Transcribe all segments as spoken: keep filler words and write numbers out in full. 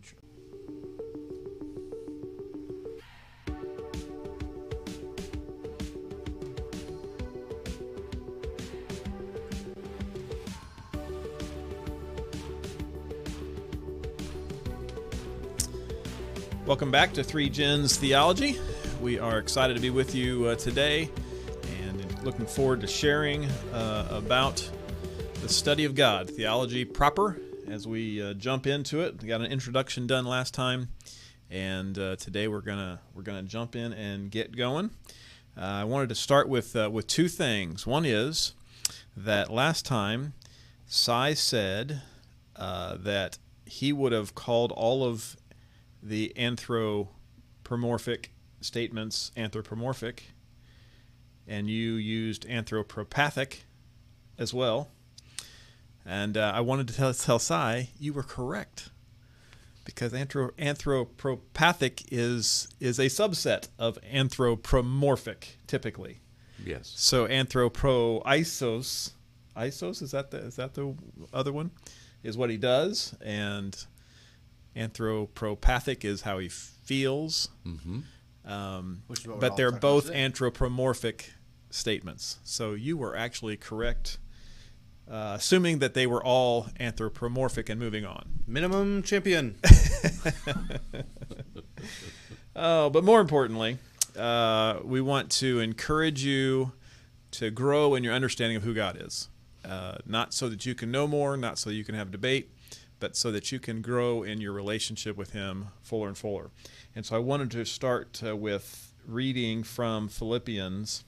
Denton True. Welcome back to Three Gens Theology. We are excited to be with you uh, today and looking forward to sharing uh, about the study of God, theology proper, as we uh, jump into it. We got an introduction done last time, and uh, today we're gonna we're gonna jump in and get going. Uh, I wanted to start with uh, with two things. One is that last time Cy said uh, that he would have called all of the anthropomorphic statements anthropomorphic, and you used anthropopathic as well. And uh, I wanted to tell, tell Cy you were correct, because anthro anthropopathic is is a subset of anthropomorphic typically. Yes. So anthropo isos isos is that the is that the other one is what he does, and anthropopathic is how he feels, mm-hmm. um, Which is what but they're both about. Anthropomorphic statements. So you were actually correct, uh, assuming that they were all anthropomorphic and moving on. Minimum champion. Oh, but more importantly, uh, we want to encourage you to grow in your understanding of who God is, uh, not so that you can know more, not so you can have debate, but so that you can grow in your relationship with him fuller and fuller. And so I wanted to start uh, with reading from Philippians,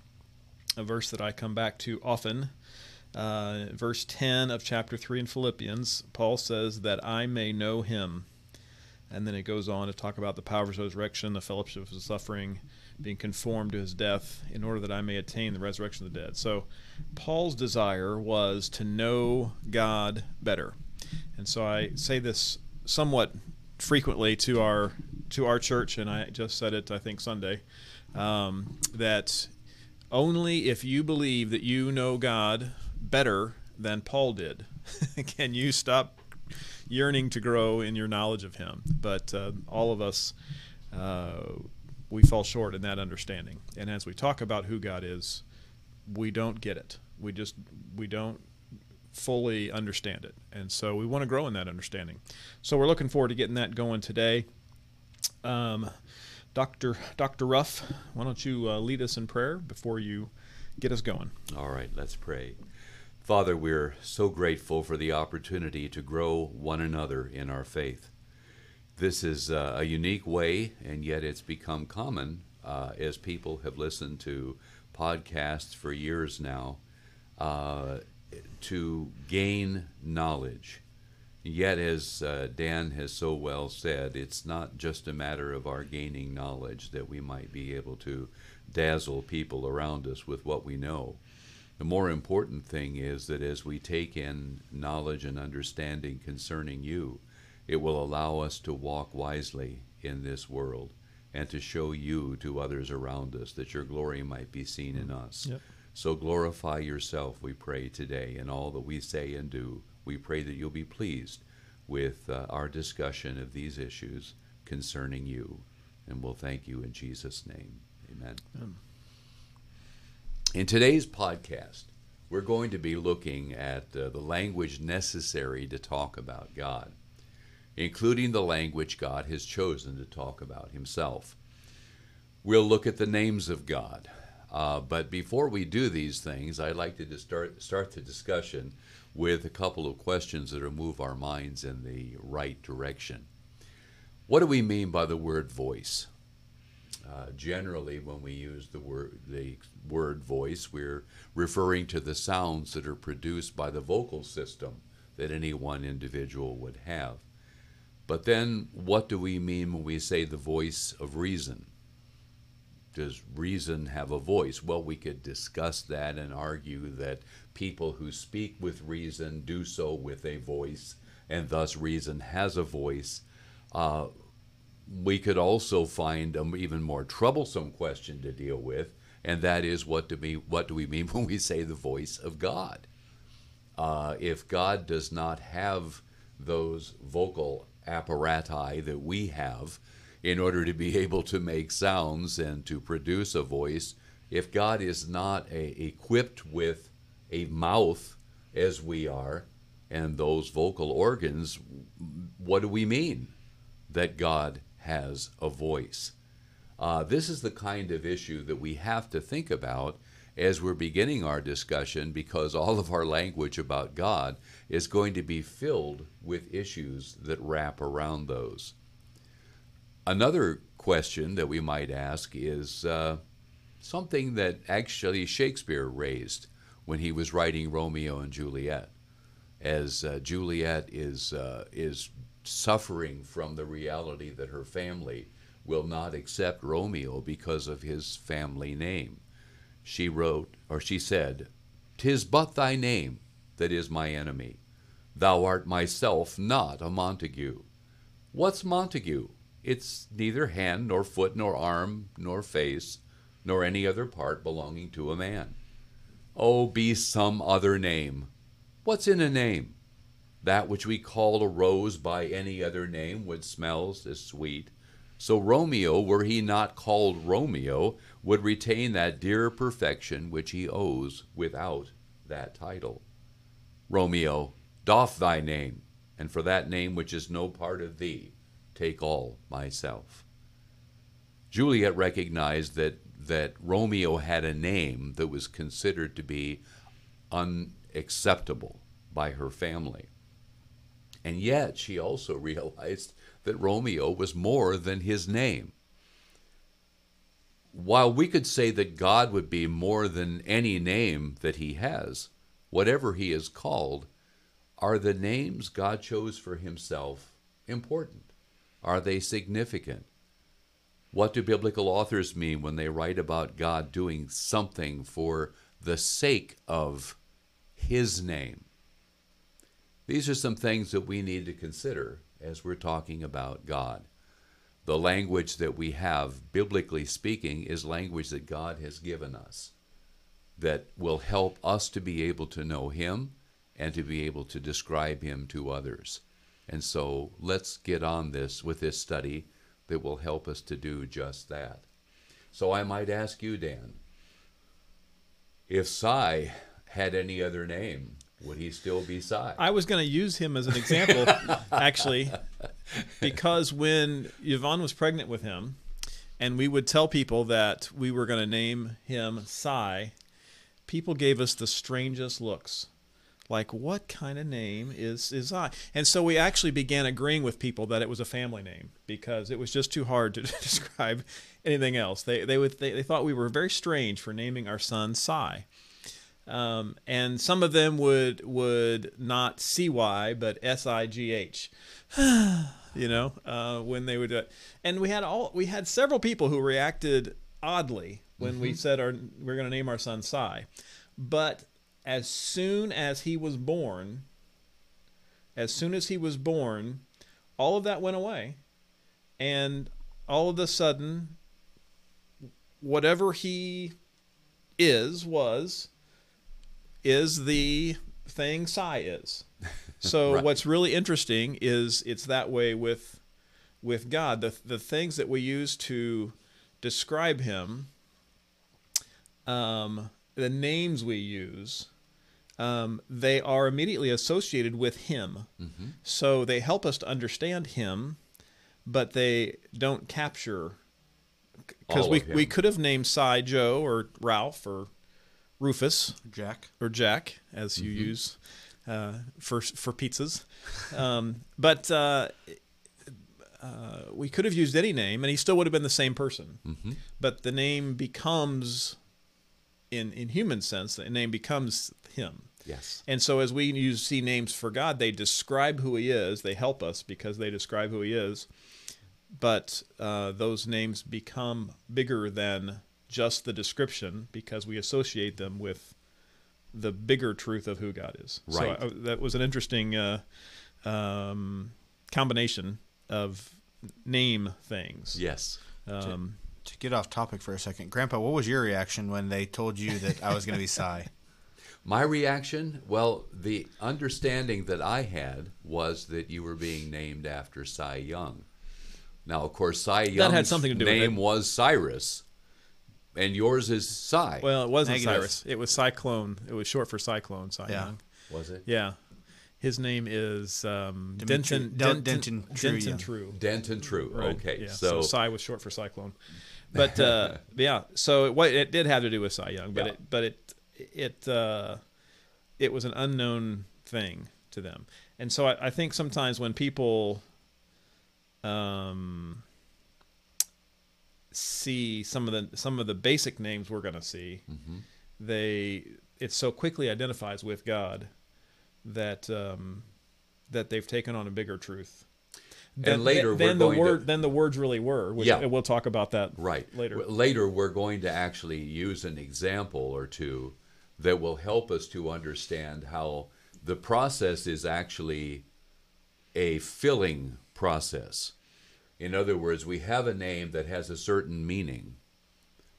a verse that I come back to often. Uh, verse ten of chapter three in Philippians, Paul says, that I may know him. And then it goes on to talk about the power of his resurrection, the fellowship of his suffering, being conformed to his death, in order that I may attain the resurrection of the dead. So Paul's desire was to know God better. And so I say this somewhat frequently to our to our church, and I just said it, I think, Sunday, um, that only if you believe that you know God better than Paul did can you stop yearning to grow in your knowledge of him. But uh, all of us, uh, we fall short in that understanding. And as we talk about who God is, we don't get it. We just, we don't fully understand it, and so we want to grow in that understanding. So we're looking forward to getting that going today. um, Doctor Doctor Ruff, why don't you uh, lead us in prayer before you get us going? All right, let's pray. Father, we're so grateful for the opportunity to grow one another in our faith. This is uh, a unique way, and yet it's become common uh, as people have listened to podcasts for years now, uh, to gain knowledge. Yet, as uh, Dan has so well said, it's not just a matter of our gaining knowledge that we might be able to dazzle people around us with what we know. The more important thing is that as we take in knowledge and understanding concerning you, it will allow us to walk wisely in this world and to show you to others around us, that your glory might be seen in us. Yep. So glorify yourself, we pray today, in all that we say and do. We pray that you'll be pleased with uh, our discussion of these issues concerning you. And we'll thank you in Jesus' name. Amen. Amen. In today's podcast, we're going to be looking at uh, the language necessary to talk about God, including the language God has chosen to talk about himself. We'll look at the names of God. Uh, but before we do these things, I'd like to start, start the discussion with a couple of questions that will move our minds in the right direction. What do we mean by the word voice? Uh, generally, when we use the word, the word voice, we're referring to the sounds that are produced by the vocal system that any one individual would have. But then, what do we mean when we say the voice of reason? Does reason have a voice? Well, we could discuss that and argue that people who speak with reason do so with a voice, and thus reason has a voice. Uh, we could also find an even more troublesome question to deal with, and that is, what do we, what do we mean when we say the voice of God? Uh, if God does not have those vocal apparatus that we have in order to be able to make sounds and to produce a voice. If God is not a, equipped with a mouth as we are and those vocal organs, what do we mean that God has a voice? Uh, this is the kind of issue that we have to think about as we're beginning our discussion, because all of our language about God is going to be filled with issues that wrap around those. Another question that we might ask is uh, something that actually Shakespeare raised when he was writing Romeo and Juliet, as uh, Juliet is, uh, is suffering from the reality that her family will not accept Romeo because of his family name. She wrote, or she said, "'Tis but thy name that is my enemy. Thou art myself not a Montague. What's Montague? It's neither hand nor foot nor arm nor face nor any other part belonging to a man. Oh, be some other name. What's in a name? That which we call a rose by any other name which smells as sweet." So Romeo, were he not called Romeo, would retain that dear perfection which he owes without that title. Romeo, doff thy name, and for that name which is no part of thee, take all myself. Juliet recognized that, that Romeo had a name that was considered to be unacceptable by her family. And yet she also realized that Romeo was more than his name. While we could say that God would be more than any name that he has, whatever he is called, are the names God chose for himself important? Are they significant? What do biblical authors mean when they write about God doing something for the sake of his name? These are some things that we need to consider as we're talking about God. The language that we have, biblically speaking, is language that God has given us that will help us to be able to know him and to be able to describe him to others. And so let's get on this with this study that will help us to do just that. So I might ask you, Dan, if Cy had any other name, would he still be Cy? I was going to use him as an example, actually, because when Yvonne was pregnant with him, and we would tell people that we were going to name him Cy, people gave us the strangest looks. Like, what kind of name is is Cy? And so we actually began agreeing with people that it was a family name, because it was just too hard to describe anything else. They, they, would, they, they thought we were very strange for naming our son Cy. Um, and some of them would would not C Y, but S I G H, you know, uh, when they would do it. And we had all we had several people who reacted oddly when mm-hmm. we said our we're going to name our son Cy. But as soon as he was born, as soon as he was born, all of that went away, and all of a sudden, whatever he is was. is the thing Cy is. So right. What's really interesting is it's that way with with God. The the things that we use to describe him, um, the names we use, um, they are immediately associated with him. Mm-hmm. So they help us to understand him, but they don't capture, because we, we could have named Cy Joe or Ralph or Rufus, Jack, or Jack, as you mm-hmm. use uh, for for pizzas, um, but uh, uh, we could have used any name, and he still would have been the same person. Mm-hmm. But the name becomes, in in human sense, the name becomes him. Yes. And so as we use see names for God, they describe who he is. They help us because they describe who he is. But uh, those names become bigger than just the description, because we associate them with the bigger truth of who God is. Right. So I, that was an interesting uh, um, combination of name things. Yes. Um, to, to get off topic for a second, Grandpa, what was your reaction when they told you that I was going to be Cy? My reaction, well, the understanding that I had was that you were being named after Cy Young. Now, of course, Cy Young's name was Cyrus, and yours is Cy. Well, it wasn't Negative. Cyrus. It was Cyclone. It was short for Cyclone, Cy yeah. Young. Was it? Yeah. His name is um, Denton, Denton, Denton, Denton, True, Denton True. Denton True. Right. Okay. Yeah. So, so Cy was short for Cyclone. But, uh, yeah, so it, it did have to do with Cy Young, but yeah. it, but it, it, uh, it was an unknown thing to them. And so I, I think sometimes when people um, see some of the, some of the basic names we're going to see, mm-hmm. they, it so quickly identifies with God that, um, that they've taken on a bigger truth. Then, and later, then, we're the going word, to, then the words really were. Which, yeah, we'll talk about that right later. Later, we're going to actually use an example or two that will help us to understand how the process is actually a filling process. In other words, we have a name that has a certain meaning,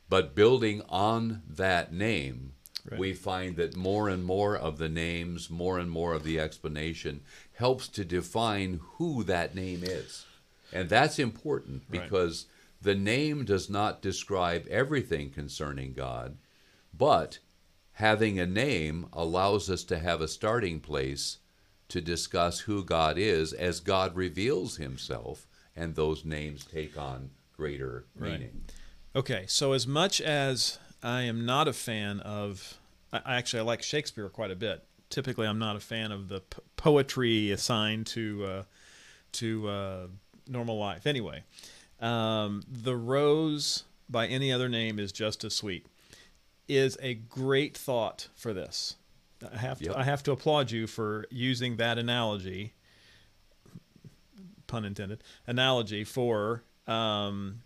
but building on that name, right, we find that more and more of the names, more and more of the explanation helps to define who that name is. And that's important because right. the name does not describe everything concerning God, but having a name allows us to have a starting place to discuss who God is as God reveals himself, and those names take on greater meaning. Right. Okay, so as much as I am not a fan of, I actually I like Shakespeare quite a bit. Typically, I'm not a fan of the p poetry assigned to uh, to uh, normal life. Anyway, um, The Rose by Any Other Name Is Just as Sweet is a great thought for this. I have to, yep. I have to applaud you for using that analogy, pun intended, analogy for um,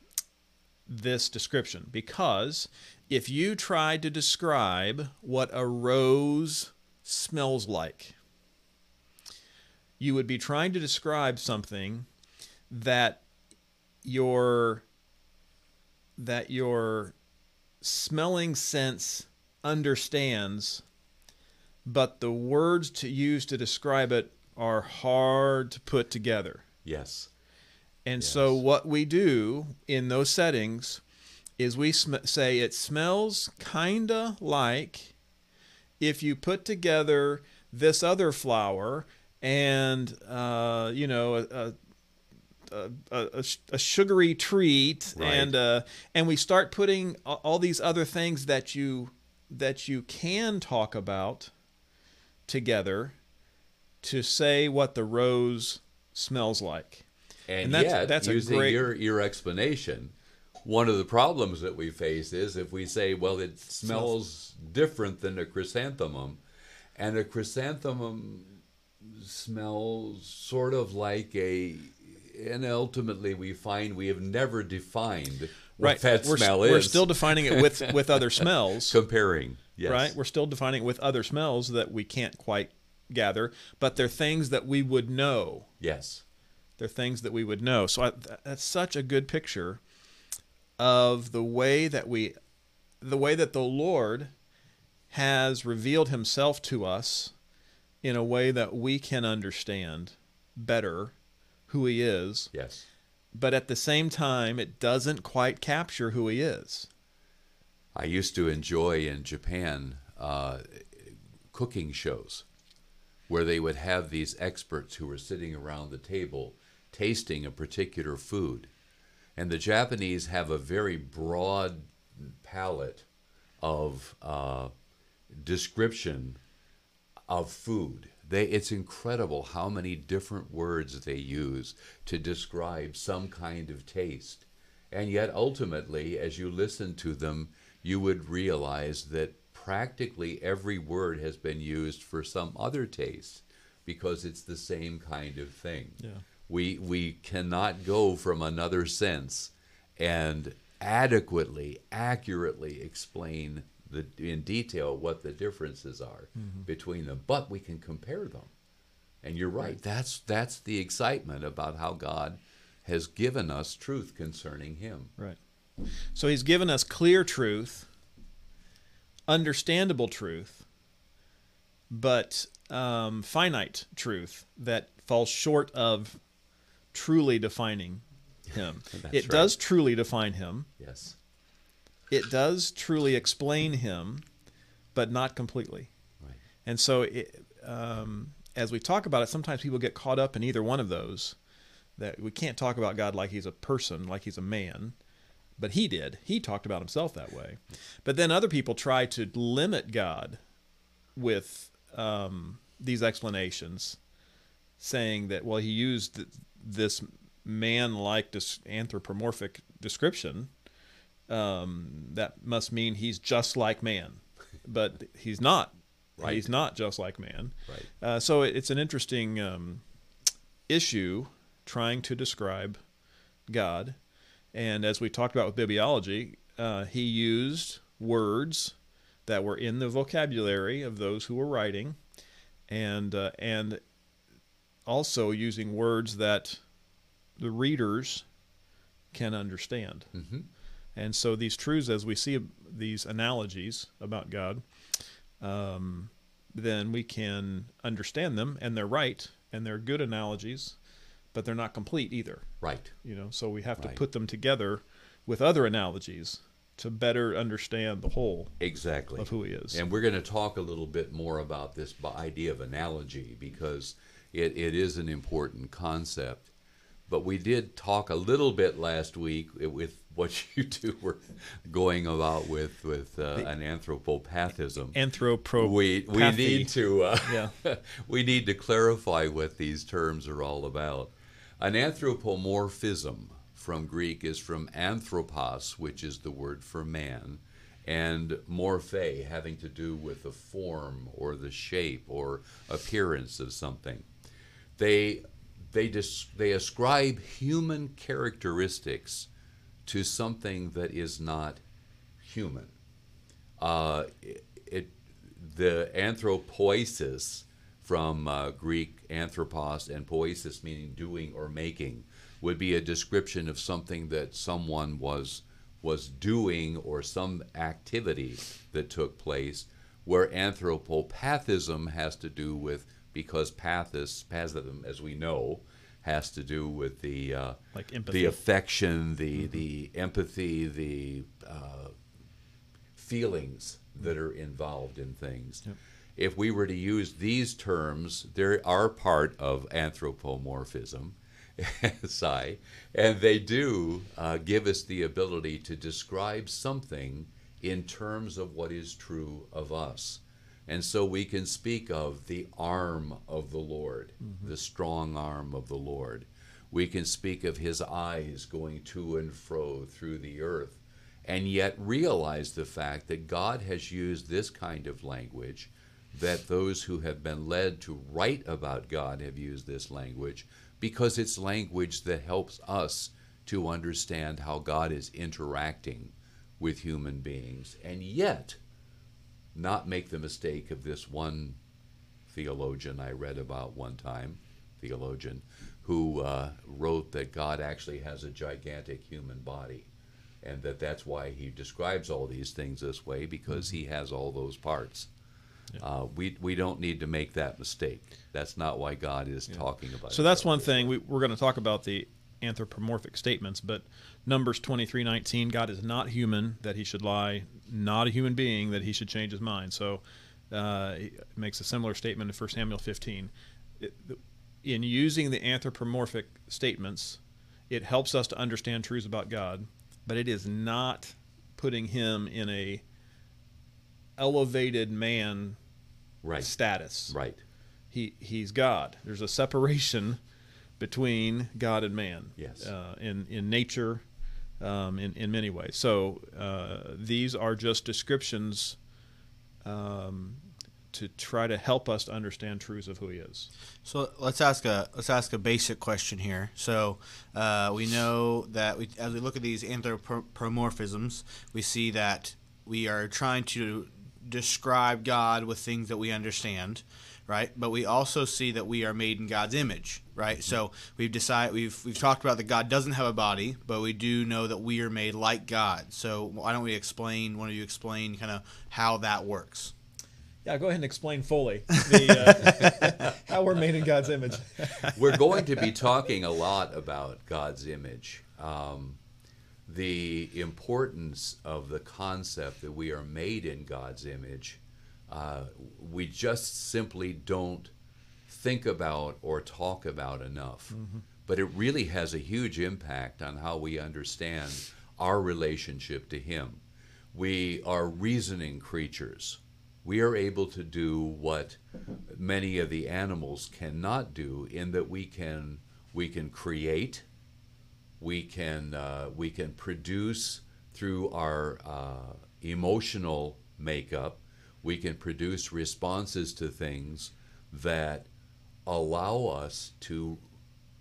this description, because if you try to describe what a rose smells like, you would be trying to describe something that your that your smelling sense understands, but the words to use to describe it are hard to put together. Yes. And yes. so what we do in those settings is we sm say it smells kinda like if you put together this other flower and, uh, you know, a, a, a, a sugary treat, right. and, uh, and we start putting all these other things that you, that you can talk about together to say what the rose smells like. And, and that's, yet, that's using a great... your, your explanation, one of the problems that we face is if we say, well, it smells different than a chrysanthemum, and a chrysanthemum smells sort of like a, and ultimately we find we have never defined what right. that we're, smell is. We're still defining it with, with other smells. Comparing, yes. Right? We're still defining it with other smells that we can't quite gather, but they're things that we would know. Yes. They're things that we would know. So I, that's such a good picture of the way that we, the way that the Lord has revealed himself to us in a way that we can understand better who he is. Yes. But at the same time, it doesn't quite capture who he is. I used to enjoy in Japan uh, cooking shows where they would have these experts who were sitting around the table tasting a particular food. And the Japanese have a very broad palette of uh, description of food. They, it's incredible how many different words they use to describe some kind of taste. And yet ultimately, as you listen to them, you would realize that practically every word has been used for some other taste because it's the same kind of thing. Yeah. We, we cannot go from another sense and adequately, accurately explain the, in detail what the differences are mm-hmm. between them, but we can compare them. And you're right, that's, that's the excitement about how God has given us truth concerning him. Right. So he's given us clear truth, understandable truth, but um, finite truth that falls short of truly defining him. It right. does truly define him. Yes. It does truly explain him, but not completely. Right. And so it, um, as we talk about it, sometimes people get caught up in either one of those, that we can't talk about God like he's a person, like he's a man. But he did. He talked about himself that way. But then other people try to limit God with um, these explanations, saying that, well, he used this man-like anthropomorphic description. Um, that must mean he's just like man. But he's not. Right. He's not just like man. Right. Uh, so it's an interesting um, issue trying to describe God. And as we talked about with bibliology, uh, he used words that were in the vocabulary of those who were writing, and uh, and also using words that the readers can understand. Mm-hmm. And so these truths, as we see these analogies about God, um, then we can understand them, and they're right, and they're good analogies, but they're not complete either. Right. You know, so we have to right. put them together with other analogies to better understand the whole exactly. of who he is. And we're going to talk a little bit more about this idea of analogy, because it, it is an important concept. But we did talk a little bit last week with what you two were going about with, with uh, an anthropopathism. Anthropopathy. We, we need to uh, yeah. we need to clarify what these terms are all about. An anthropomorphism from Greek is from anthropos, which is the word for man, and morphe, having to do with the form or the shape or appearance of something. They, they, dis, they ascribe human characteristics to something that is not human. Uh, it, it, the anthropoesis, from uh, Greek anthropos and poesis, meaning doing or making, would be a description of something that someone was was doing or some activity that took place, where anthropopathism has to do with, because pathos, pathism, as we know, has to do with the uh, like empathy. The affection, the, mm-hmm. the empathy, the uh, feelings mm-hmm. that are involved in things. Yep. If we were to use these terms, they are part of anthropomorphism, Cy, and they do uh, give us the ability to describe something in terms of what is true of us. And so we can speak of the arm of the Lord, mm-hmm. the strong arm of the Lord. We can speak of his eyes going to and fro through the earth, and yet realize the fact that God has used this kind of language, that those who have been led to write about God have used this language, because it's language that helps us to understand how God is interacting with human beings, and yet not make the mistake of this one theologian I read about one time, theologian, who uh, wrote that God actually has a gigantic human body, and that that's why he describes all these things this way, because he has all those parts. Yeah. Uh, we we don't need to make that mistake. That's not why God is yeah. talking about. So that's one thing. We, we're going to talk about the anthropomorphic statements, but Numbers twenty-three nineteen, God is not human that he should lie, not a human being that he should change his mind. So uh, he makes a similar statement in First Samuel fifteen. It, in using the anthropomorphic statements, it helps us to understand truths about God, but it is not putting him in a elevated man right. status. Right. He he's God. There's a separation between God and man. Yes. Uh, in in nature, um, in in many ways. So uh, these are just descriptions um, to try to help us to understand truths of who he is. So let's ask a let's ask a basic question here. So uh, we know that we, as we look at these anthropomorphisms, we see that we are trying to describe God with things that we understand, right? But we also see that we are made in God's image, right? Mm-hmm. So we've decided we've we've talked about that God doesn't have a body, but we do know that we are made like God. So why don't we explain? Why don't you explain kind of how that works? Yeah, go ahead and explain fully the, uh, how we're made in God's image. We're going to be talking a lot about God's image, um, the importance of the concept that we are made in God's image. Uh, we just simply don't think about or talk about enough. Mm-hmm. But it really has a huge impact on how we understand our relationship to Him. We are reasoning creatures. We are able to do what many of the animals cannot do, in that we can we can create, we can uh, we can produce through our uh, emotional makeup. We can produce responses to things that allow us to,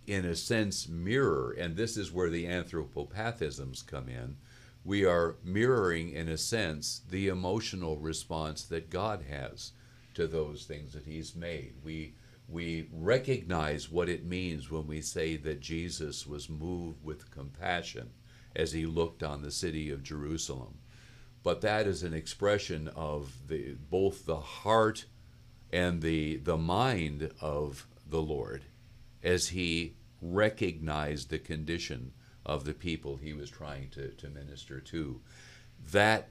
in a sense, mirror, and this is where the anthropopathisms come in. We are mirroring, in a sense, the emotional response that God has to those things that He's made. We, we recognize what it means when we say that Jesus was moved with compassion as He looked on the city of Jerusalem. But that is an expression of the, both the heart and the, the mind of the Lord, as He recognized the condition of the people He was trying to, to minister to. That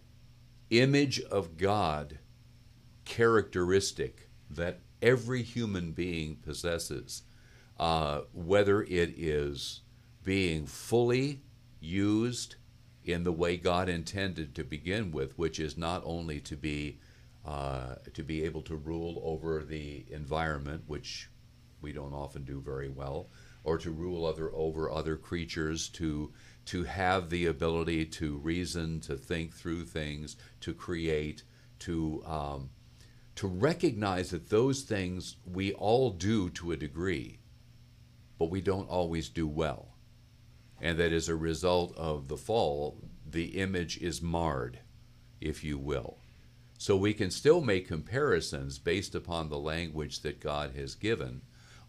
image of God characteristic that every human being possesses, uh, whether it is being fully used in the way God intended to begin with, which is not only to be, uh, to be able to rule over the environment, which we don't often do very well, or to rule other over other creatures, to to have the ability to reason, to think through things, to create, to um, to recognize that those things we all do to a degree, but we don't always do well. And that as a result of the fall, the image is marred, if you will. So we can still make comparisons based upon the language that God has given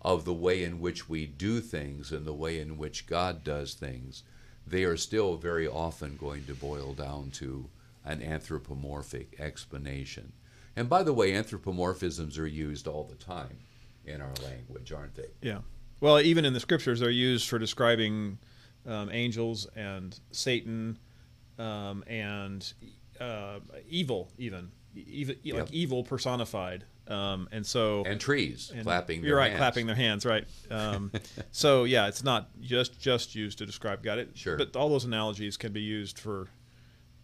of the way in which we do things and the way in which God does things. They are still very often going to boil down to an anthropomorphic explanation. And by the way, anthropomorphisms are used all the time in our language, aren't they? Yeah. Well, even in the scriptures, they're used for describing um, angels and Satan um, and uh, evil, even. Evil, yep. Like evil personified. Um, and so and trees and clapping their you're right hands. clapping their hands right um, so yeah, it's not just just used to describe God, it, sure. but all those analogies can be used for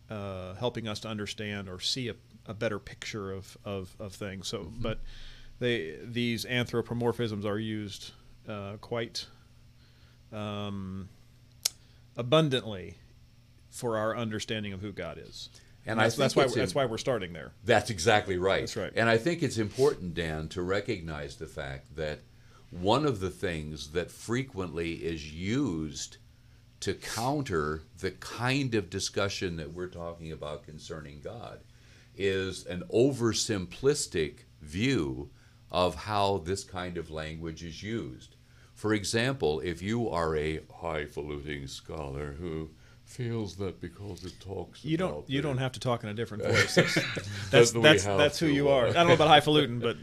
uh, helping us to understand or see a, a better picture of, of, of things. So mm-hmm. but they these anthropomorphisms are used uh, quite um, abundantly for our understanding of who God is. And, and I that's, why, that's why we're starting there. That's exactly right. That's right. And I think it's important, Dan, to recognize the fact that one of the things that frequently is used to counter the kind of discussion that we're talking about concerning God is an oversimplistic view of how this kind of language is used. For example, if you are a highfalutin scholar who feels that because it talks you don't about you the, don't have to talk in a different voice. That's that's, that's, that's who you are. I don't know about highfalutin, but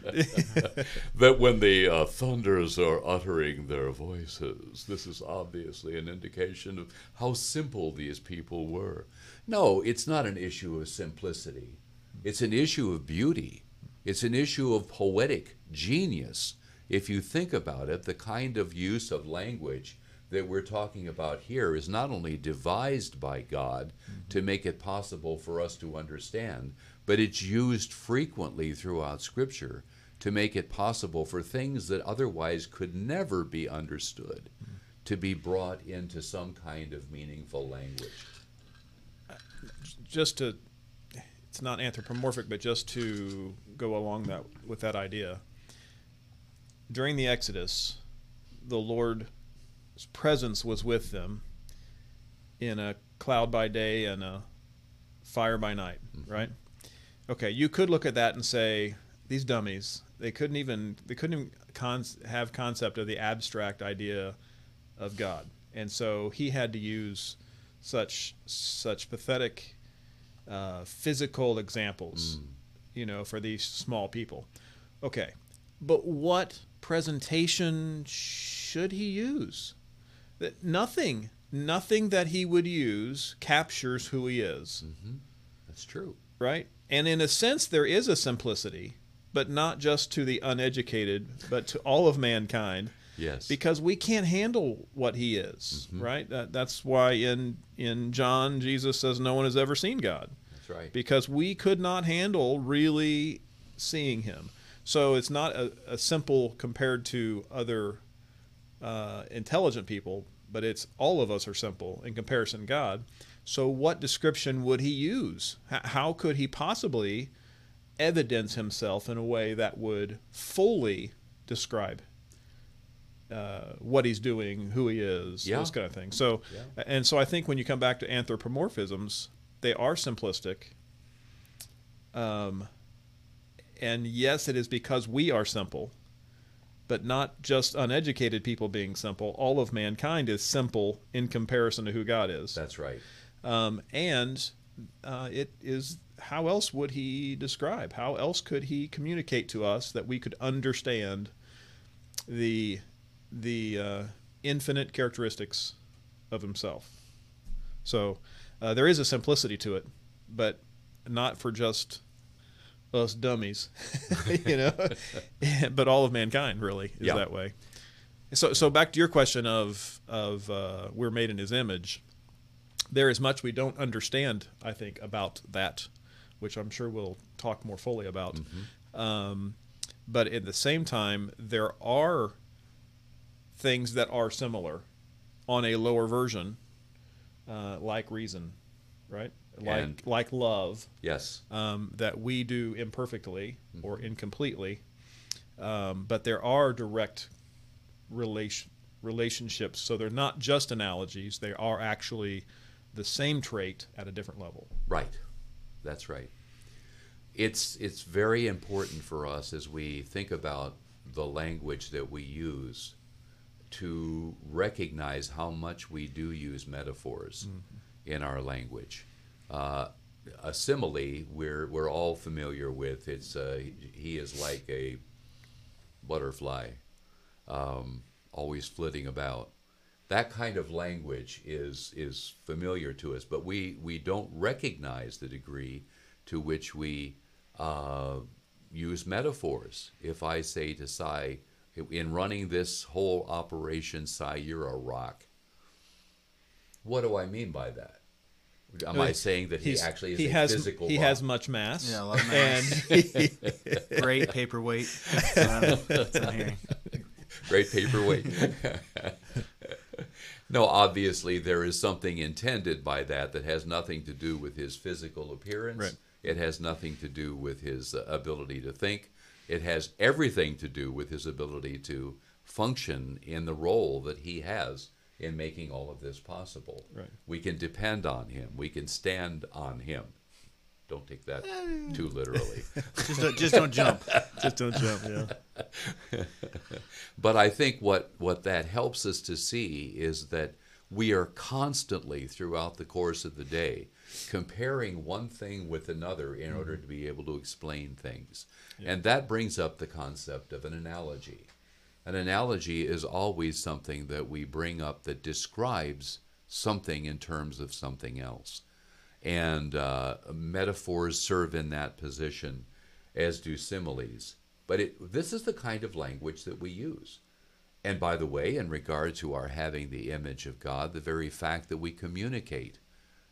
that when the uh, thunders are uttering their voices, this is obviously an indication of how simple these people were. No, it's not an issue of simplicity. It's an issue of beauty. It's an issue of poetic genius. If you think about it, the kind of use of language that we're talking about here is not only devised by God mm-hmm. to make it possible for us to understand, but it's used frequently throughout Scripture to make it possible for things that otherwise could never be understood mm-hmm. to be brought into some kind of meaningful language. Just to, it's not anthropomorphic, but just to go along that with that idea, during the Exodus, the Lord His presence was with them in a cloud by day and a fire by night, right? Okay, you could look at that and say, these dummies, they couldn't even they couldn't even con- have concept of the abstract idea of God. And so he had to use such such pathetic uh, physical examples mm. you know, for these small people. Okay, but what presentation should he use? That nothing, nothing that he would use captures who he is. Mm-hmm. That's true. Right? And in a sense, there is a simplicity, but not just to the uneducated, but to all of mankind. Yes. Because we can't handle what he is, mm-hmm. right? That, that's why in, in John, Jesus says no one has ever seen God. That's right. Because we could not handle really seeing him. So it's not a, a simple compared to other uh, intelligent people, but it's all of us are simple in comparison to God. So what description would he use? H- how could he possibly evidence himself in a way that would fully describe uh, what he's doing, who he is, yeah. this kind of thing? So, yeah. And so I think when you come back to anthropomorphisms, they are simplistic. Um, and yes, it is because we are simple, but not just uneducated people being simple. All of mankind is simple in comparison to who God is. That's right. Um, and uh, it is... how else would he describe? How else could he communicate to us that we could understand the the uh, infinite characteristics of himself? So uh, there is a simplicity to it, but not for just us dummies, you know, but all of mankind really is yeah. that way. So so back to your question of, of uh, we're made in his image. There is much we don't understand, I think, about that, which I'm sure we'll talk more fully about. Mm-hmm. Um, but at the same time, there are things that are similar on a lower version, uh, like reason, right? Like and, like love. Yes. Um, that we do imperfectly mm-hmm. or incompletely. Um, but there are direct relation relationships. So they're not just analogies. They are actually the same trait at a different level. Right. That's right. It's it's very important for us as we think about the language that we use to recognize how much we do use metaphors mm-hmm. in our language. Uh, a simile we're we're all familiar with. It's uh, he is like a butterfly, um, always flitting about. That kind of language is is familiar to us, but we, we don't recognize the degree to which we uh, use metaphors. If I say to Cy, in running this whole operation, Cy, you're a rock, what do I mean by that? Am no, I saying that he actually is he a has, physical He rock? has much mass. Yeah, a lot of mass. And great paperweight. That's what I'm hearing. Great paperweight. No, obviously there is something intended by that that has nothing to do with his physical appearance. Right. It has nothing to do with his ability to think. It has everything to do with his ability to function in the role that he has in making all of this possible. Right. We can depend on him. We can stand on him. Don't take that too literally. just, don't, just don't jump. Just don't jump, yeah. But I think what, what that helps us to see is that we are constantly, throughout the course of the day, comparing one thing with another in mm-hmm. order to be able to explain things. Yeah. And that brings up the concept of an analogy. An analogy is always something that we bring up that describes something in terms of something else. And uh, metaphors serve in that position, as do similes. But it, this is the kind of language that we use. And by the way, in regard to our having the image of God, the very fact that we communicate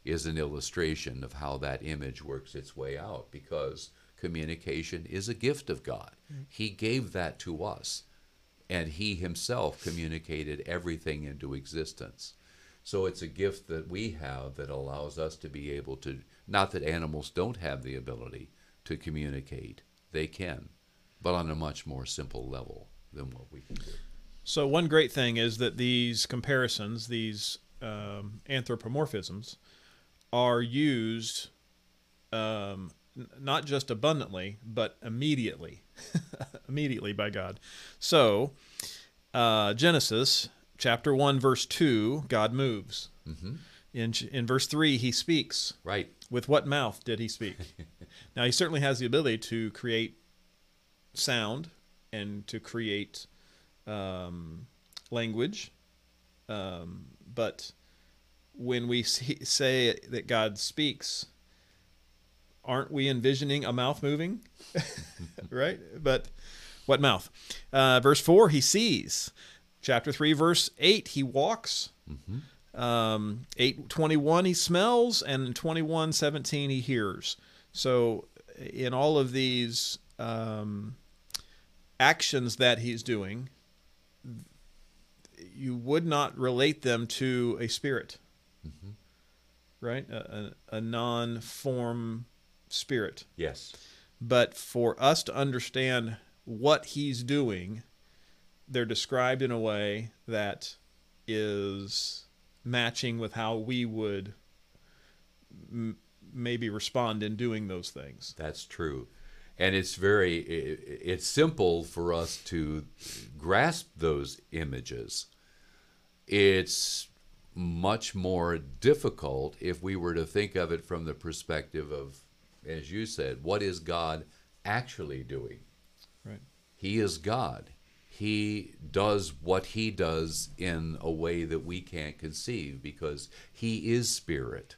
is an illustration of how that image works its way out, because communication is a gift of God. Mm-hmm. He gave that to us, and he himself communicated everything into existence. So it's a gift that we have that allows us to be able to, not that animals don't have the ability to communicate, they can, but on a much more simple level than what we can do. So one great thing is that these comparisons, these um, anthropomorphisms, are used um, n- not just abundantly, but immediately, immediately by God. So uh, Genesis... Chapter one, verse two, God moves. Mm-hmm. In in verse three, he speaks. Right. With what mouth did he speak? Now, he certainly has the ability to create sound and to create um, language. Um, but when we see, say that God speaks, aren't we envisioning a mouth moving? Right? But what mouth? Uh, verse four, he sees. Chapter three, verse eight, he walks. Mm-hmm. Um, eight twenty-one, he smells, and twenty-one seventeen, he hears. So in all of these um, actions that he's doing, you would not relate them to a spirit, mm-hmm. right? A, a, a non-form spirit. Yes. But for us to understand what he's doing, they're described in a way that is matching with how we would m- maybe respond in doing those things. That's true. And it's very, it, it's simple for us to grasp those images. It's much more difficult if we were to think of it from the perspective of, as you said, what is God actually doing? Right. He is God. He does what he does in a way that we can't conceive because he is spirit.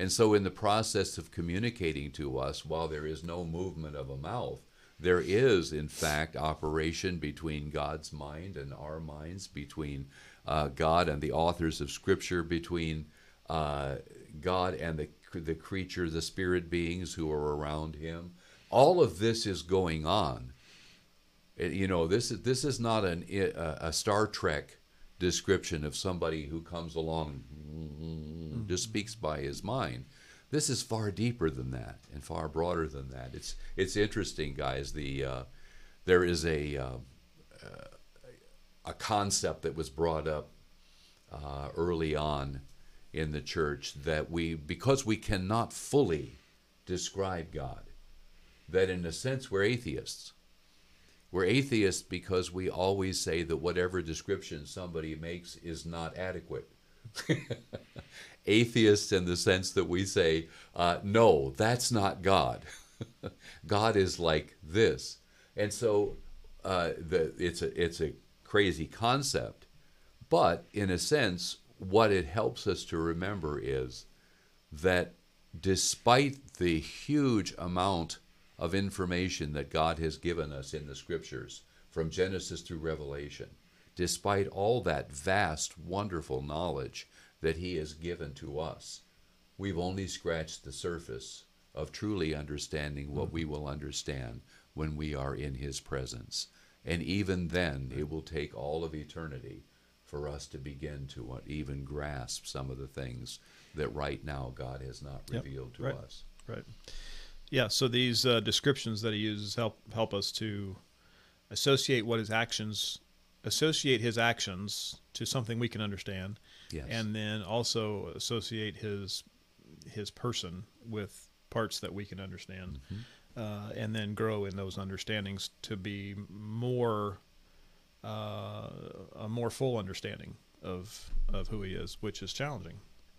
And so in the process of communicating to us, while there is no movement of a mouth, there is, in fact, operation between God's mind and our minds, between uh, God and the authors of Scripture, between uh, God and the, the creature, the spirit beings who are around him. All of this is going on. You know, this is this is not an, a Star Trek description of somebody who comes along and just speaks by his mind. This is far deeper than that and far broader than that. It's it's interesting, guys. The uh, there is a uh, a concept that was brought up uh, early on in the church that we because we cannot fully describe God, that in a sense we're atheists. We're atheists because we always say that whatever description somebody makes is not adequate. Atheists in the sense that we say, uh, no, that's not God. God is like this. And so uh, the, it's a, it's a crazy concept. But in a sense, what it helps us to remember is that despite the huge amount of information that God has given us in the Scriptures, from Genesis through Revelation, despite all that vast, wonderful knowledge that he has given to us, we've only scratched the surface of truly understanding what we will understand when we are in his presence. And even then, it will take all of eternity for us to begin to even grasp some of the things that right now God has not revealed yep, to right, us. Right. Yeah, so these uh, descriptions that he uses help help us to associate what his actions associate his actions to something we can understand, yes. and then also associate his his person with parts that we can understand, mm-hmm. uh, and then grow in those understandings to be more uh, a more full understanding of of who he is, which is challenging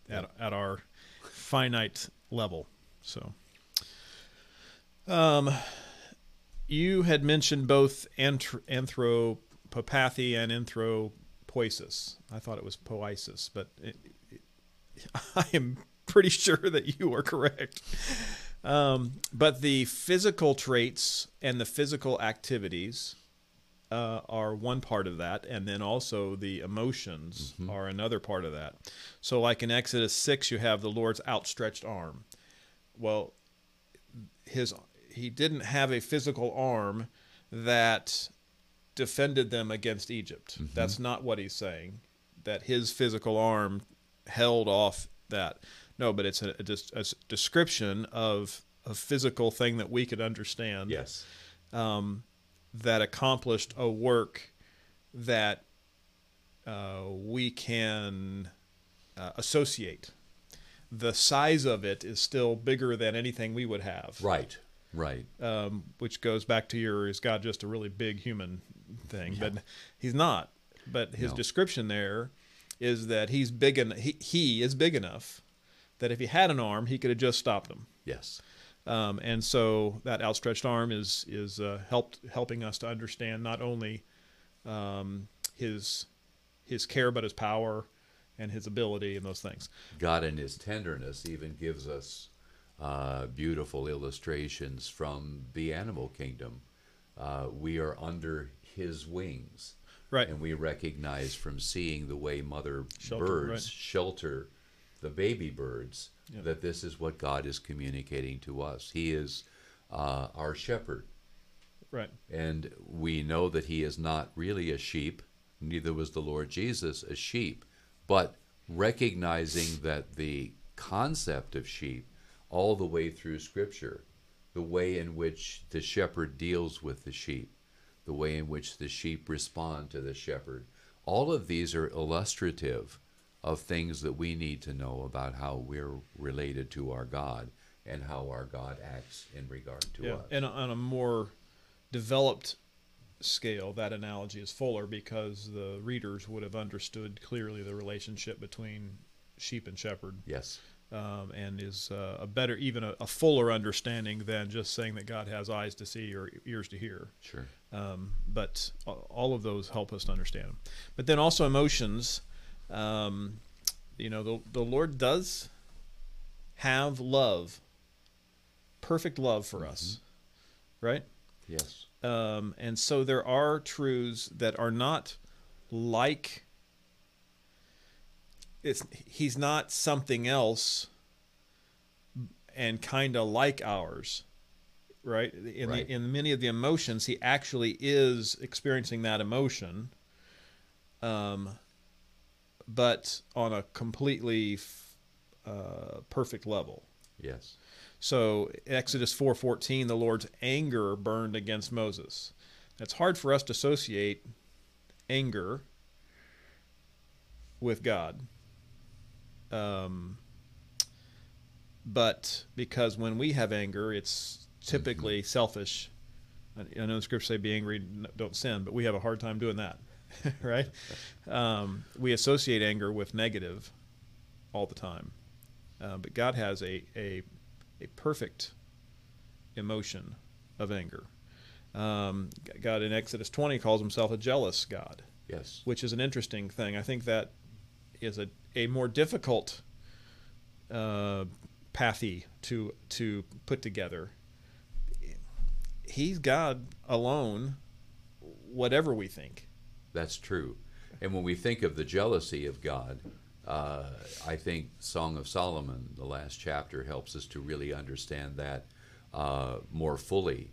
yeah. at at our finite level. So. Um, you had mentioned both antr- anthropopathy and anthropoesis. I thought it was poesis, but it, it, I am pretty sure that you are correct. Um, but the physical traits and the physical activities uh, are one part of that, and then also the emotions mm-hmm. are another part of that. So like in Exodus six, you have the Lord's outstretched arm. Well, his... He didn't have a physical arm that defended them against Egypt. Mm-hmm. That's not what he's saying, that his physical arm held off that. No, but it's a, a, a description of a physical thing that we could understand. Yes. Um, that accomplished a work that uh, we can uh, associate. The size of it is still bigger than anything we would have. Right. Right, um, which goes back to your is God just a really big human thing, yeah. but he's not. But his no. description there is that he's big en- he, he is big enough that if he had an arm, he could have just stopped him. Yes, Um, and so that outstretched arm is is uh, helped helping us to understand not only um, his his care, but his power and his ability and those things. God in his tenderness even gives us uh, beautiful illustrations from the animal kingdom. Uh, we are under his wings. Right. And we recognize from seeing the way mother shelter, birds right. shelter the baby birds yeah. that this is what God is communicating to us. He is uh, our shepherd. Right. And we know that he is not really a sheep, neither was the Lord Jesus a sheep, but recognizing that the concept of sheep all the way through Scripture, the way in which the shepherd deals with the sheep, the way in which the sheep respond to the shepherd. All of these are illustrative of things that we need to know about how we're related to our God and how our God acts in regard to yeah. us. And on a more developed scale, that analogy is fuller because the readers would have understood clearly the relationship between sheep and shepherd. Yes. Um, and is uh, a better, even a, a fuller understanding than just saying that God has eyes to see or ears to hear. Sure. Um, but all of those help us to understand them. But then also emotions, um, you know, the, the Lord does have love, perfect love for mm-hmm. us, right? Yes. Um, and so there are truths that are not like It's, he's not something else and kind of like ours, right? In, right. The, in many of the emotions, he actually is experiencing that emotion, um, but on a completely f- uh, perfect level. Yes. So Exodus four fourteen, the Lord's anger burned against Moses. It's hard for us to associate anger with God. Um, but because when we have anger, it's typically mm-hmm. selfish. I, I know the scriptures say be angry, don't sin, but we have a hard time doing that, right? Um, we associate anger with negative all the time. Uh, but God has a, a, a perfect emotion of anger. Um, God in Exodus twenty calls himself a jealous God. Yes. Which is an interesting thing. I think that is a a more difficult uh, pathy to to put together. He's God alone, whatever we think. That's true. And when we think of the jealousy of God, uh, I think Song of Solomon, the last chapter, helps us to really understand that uh, more fully.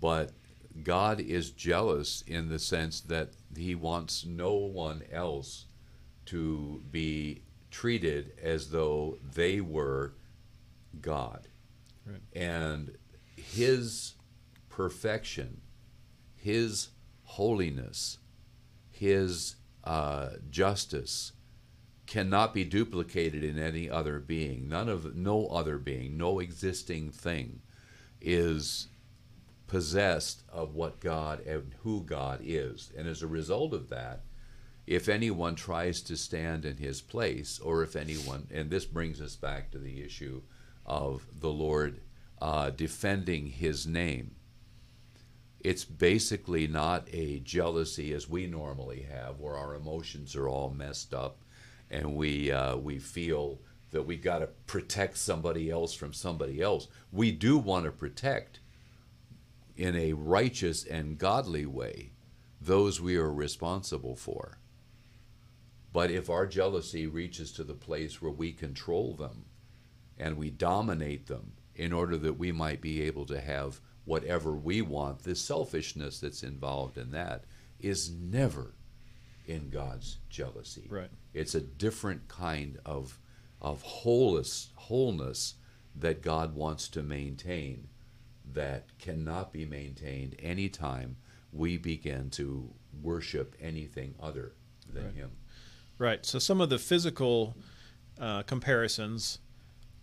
But God is jealous in the sense that he wants no one else to be treated as though they were God. Right. And his perfection, his holiness, his uh, justice cannot be duplicated in any other being. None of, no other being, no existing thing is possessed of what God and who God is. And as a result of that, if anyone tries to stand in his place, or if anyone, and this brings us back to the issue of the Lord uh, defending his name, it's basically not a jealousy as we normally have, where our emotions are all messed up and we uh, we feel that we got to protect somebody else from somebody else. We do want to protect in a righteous and godly way those we are responsible for. But if our jealousy reaches to the place where we control them and we dominate them in order that we might be able to have whatever we want, the selfishness that's involved in that is never in God's jealousy. Right. It's a different kind of, of wholeness, wholeness that God wants to maintain that cannot be maintained any time we begin to worship anything other than right. him. Right. So some of the physical uh, comparisons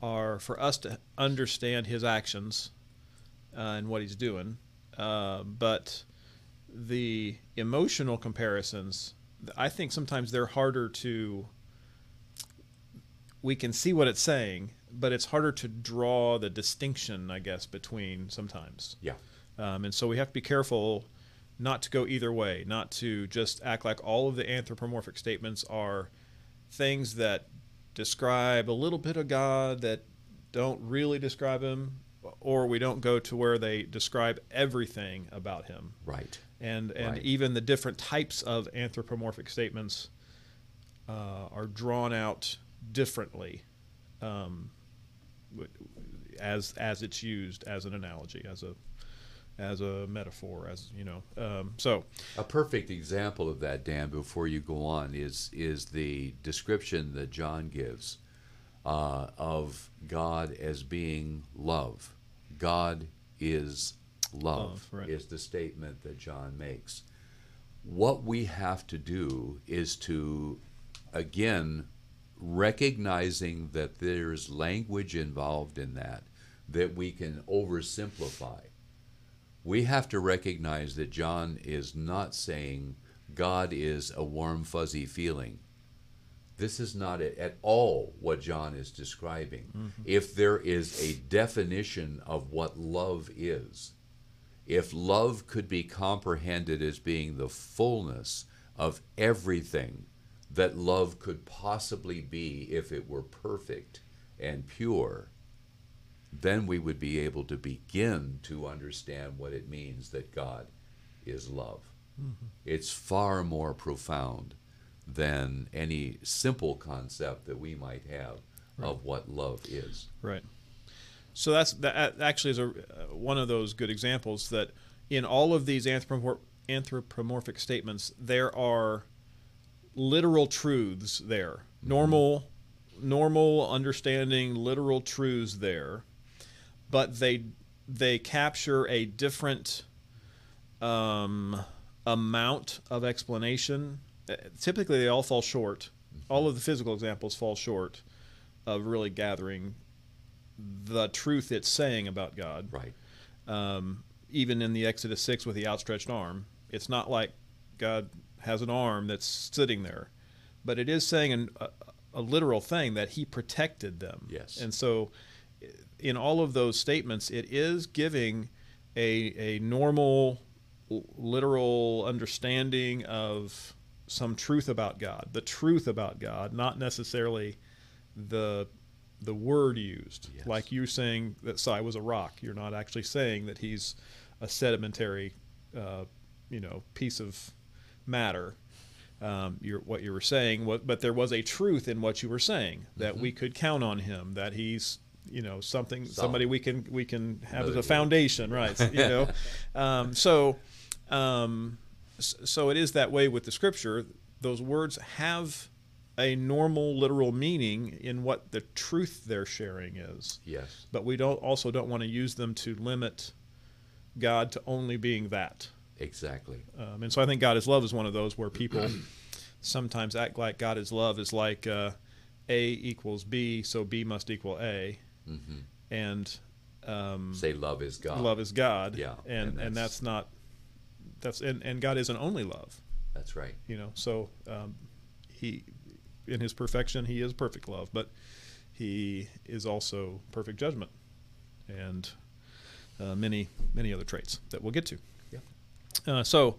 are for us to understand his actions uh, and what he's doing, uh, but the emotional comparisons, I think sometimes they're harder to, we can see what it's saying, but it's harder to draw the distinction, I guess, between sometimes. Yeah. Um, and so we have to be careful not to go either way, not to just act like all of the anthropomorphic statements are things that describe a little bit of God that don't really describe him, or we don't go to where they describe everything about him. Right. And and right. even the different types of anthropomorphic statements uh, are drawn out differently um, as as it's used as an analogy, as a as a metaphor, as you know. Um, so a perfect example of that, Dan, before you go on, is is the description that John gives uh, of God as being love. God is love, love right. is the statement that John makes. What we have to do is to, again, recognizing that there's language involved in that that we can oversimplify. We have to recognize that John is not saying God is a warm, fuzzy feeling. This is not at all what John is describing. Mm-hmm. If there is a definition of what love is, if love could be comprehended as being the fullness of everything that love could possibly be if it were perfect and pure, then we would be able to begin to understand what it means that God is love. Mm-hmm. It's far more profound than any simple concept that we might have right. of what love is. Right. So that's that actually is a, one of those good examples that in all of these anthropomorph, anthropomorphic statements, there are literal truths there, mm-hmm. normal, normal understanding, literal truths there. But they they capture a different um, amount of explanation. Typically, they all fall short. All of the physical examples fall short of really gathering the truth it's saying about God. Right. Um, even in the Exodus six with the outstretched arm, it's not like God has an arm that's sitting there. But it is saying an, a, a literal thing that he protected them. Yes. And so in all of those statements, it is giving a, a normal, literal understanding of some truth about God, the truth about God, not necessarily the the word used. Yes. Like you saying that Cy was a rock, you're not actually saying that he's a sedimentary, uh, you know, piece of matter. Um, you're, what you were saying, what, but there was a truth in what you were saying that mm-hmm. we could count on him, that he's you know something Solid. somebody we can we can have Another as a foundation way. right you know um so um so it is that way with the scripture. Those words have a normal literal meaning in what the truth they're sharing is. Yes. But we don't also don't want to use them to limit God to only being that. Exactly. Um, and so I think God is love is one of those where people sometimes act like God is love is like uh A equals B, so B must equal A, mm-hmm. and um, say love is God. Love is God, yeah, and and that's, and that's not that's and, and God isn't only love. That's right. You know, so um, he, in his perfection, he is perfect love, but he is also perfect judgment, and uh, many many other traits that we'll get to. Yeah. Uh, so.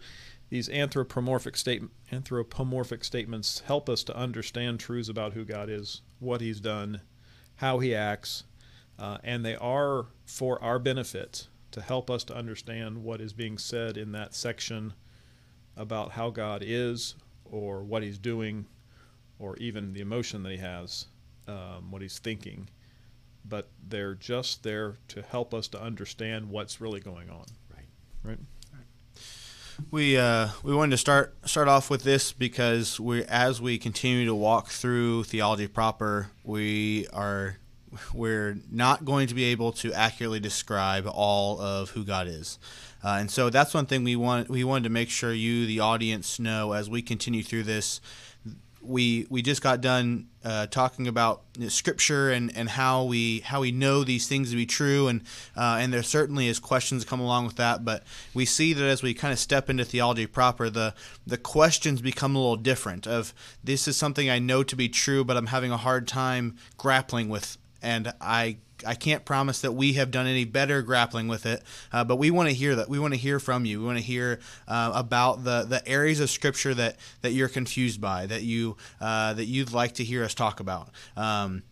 These anthropomorphic statement, anthropomorphic statements help us to understand truths about who God is, what he's done, how he acts, uh, and they are for our benefit to help us to understand what is being said in that section about how God is or what he's doing or even the emotion that he has, um, what he's thinking. But they're just there to help us to understand what's really going on. Right. Right. We uh, we wanted to start start off with this because we, as we continue to walk through theology proper, we are we're not going to be able to accurately describe all of who God is, uh, and so that's one thing we want we wanted to make sure you, the audience, know as we continue through this. We we just got done uh, talking about Scripture and, and how we how we know these things to be true, and uh, and there certainly is questions that come along with that. But we see that as we kind of step into theology proper, the the questions become a little different. Of this is something I know to be true, but I'm having a hard time grappling with and I I can't promise that we have done any better grappling with it, uh, but we want to hear that. We want to hear from you. We want to hear uh, about the, the areas of Scripture that, that you're confused by, that you uh, that you'd like to hear us talk about. Um,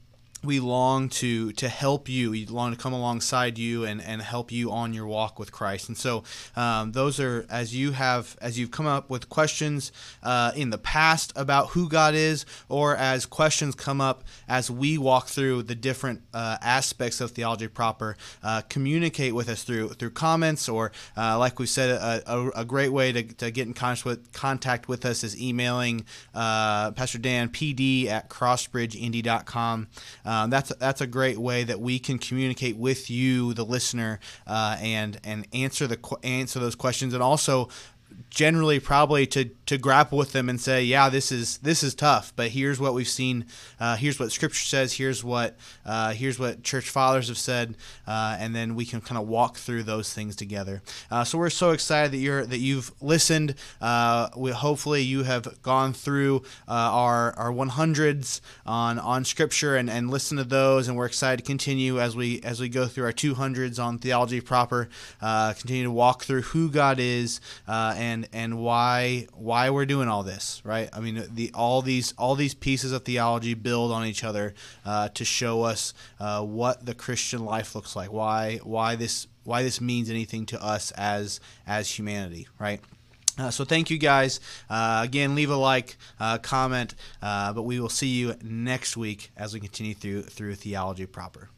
we long to to help you. We long to come alongside you and, and help you on your walk with Christ. And so um, those are, as you have, as you've come up with questions uh, in the past about who God is, or as questions come up as we walk through the different uh, aspects of theology proper, uh, communicate with us through through comments, or uh, like we said, a, a, a great way to, to get in contact with, contact with us is emailing uh, Pastor Dan, P D at cross bridge indy dot com. Um, Um, that's that's a great way that we can communicate with you, the listener, uh, and and answer the answer those questions, and also generally probably to to grapple with them and say, yeah, this is this is tough, but here's what we've seen, uh, here's what Scripture says, here's what uh, here's what church fathers have said, uh, and then we can kind of walk through those things together. Uh, so we're so excited that you're that you've listened. Uh, we hopefully you have gone through uh, our our one hundreds on on Scripture and and listened to those, and we're excited to continue as we as we go through our two hundreds on theology proper. Uh, continue to walk through who God is uh, and. And why why we're doing all this, right? I mean, the all these all these pieces of theology build on each other uh, to show us uh, what the Christian life looks like. Why why this why this means anything to us as as humanity, right? Uh, so thank you guys. Uh, again, leave a like, uh, comment, uh, but we will see you next week as we continue through through theology proper.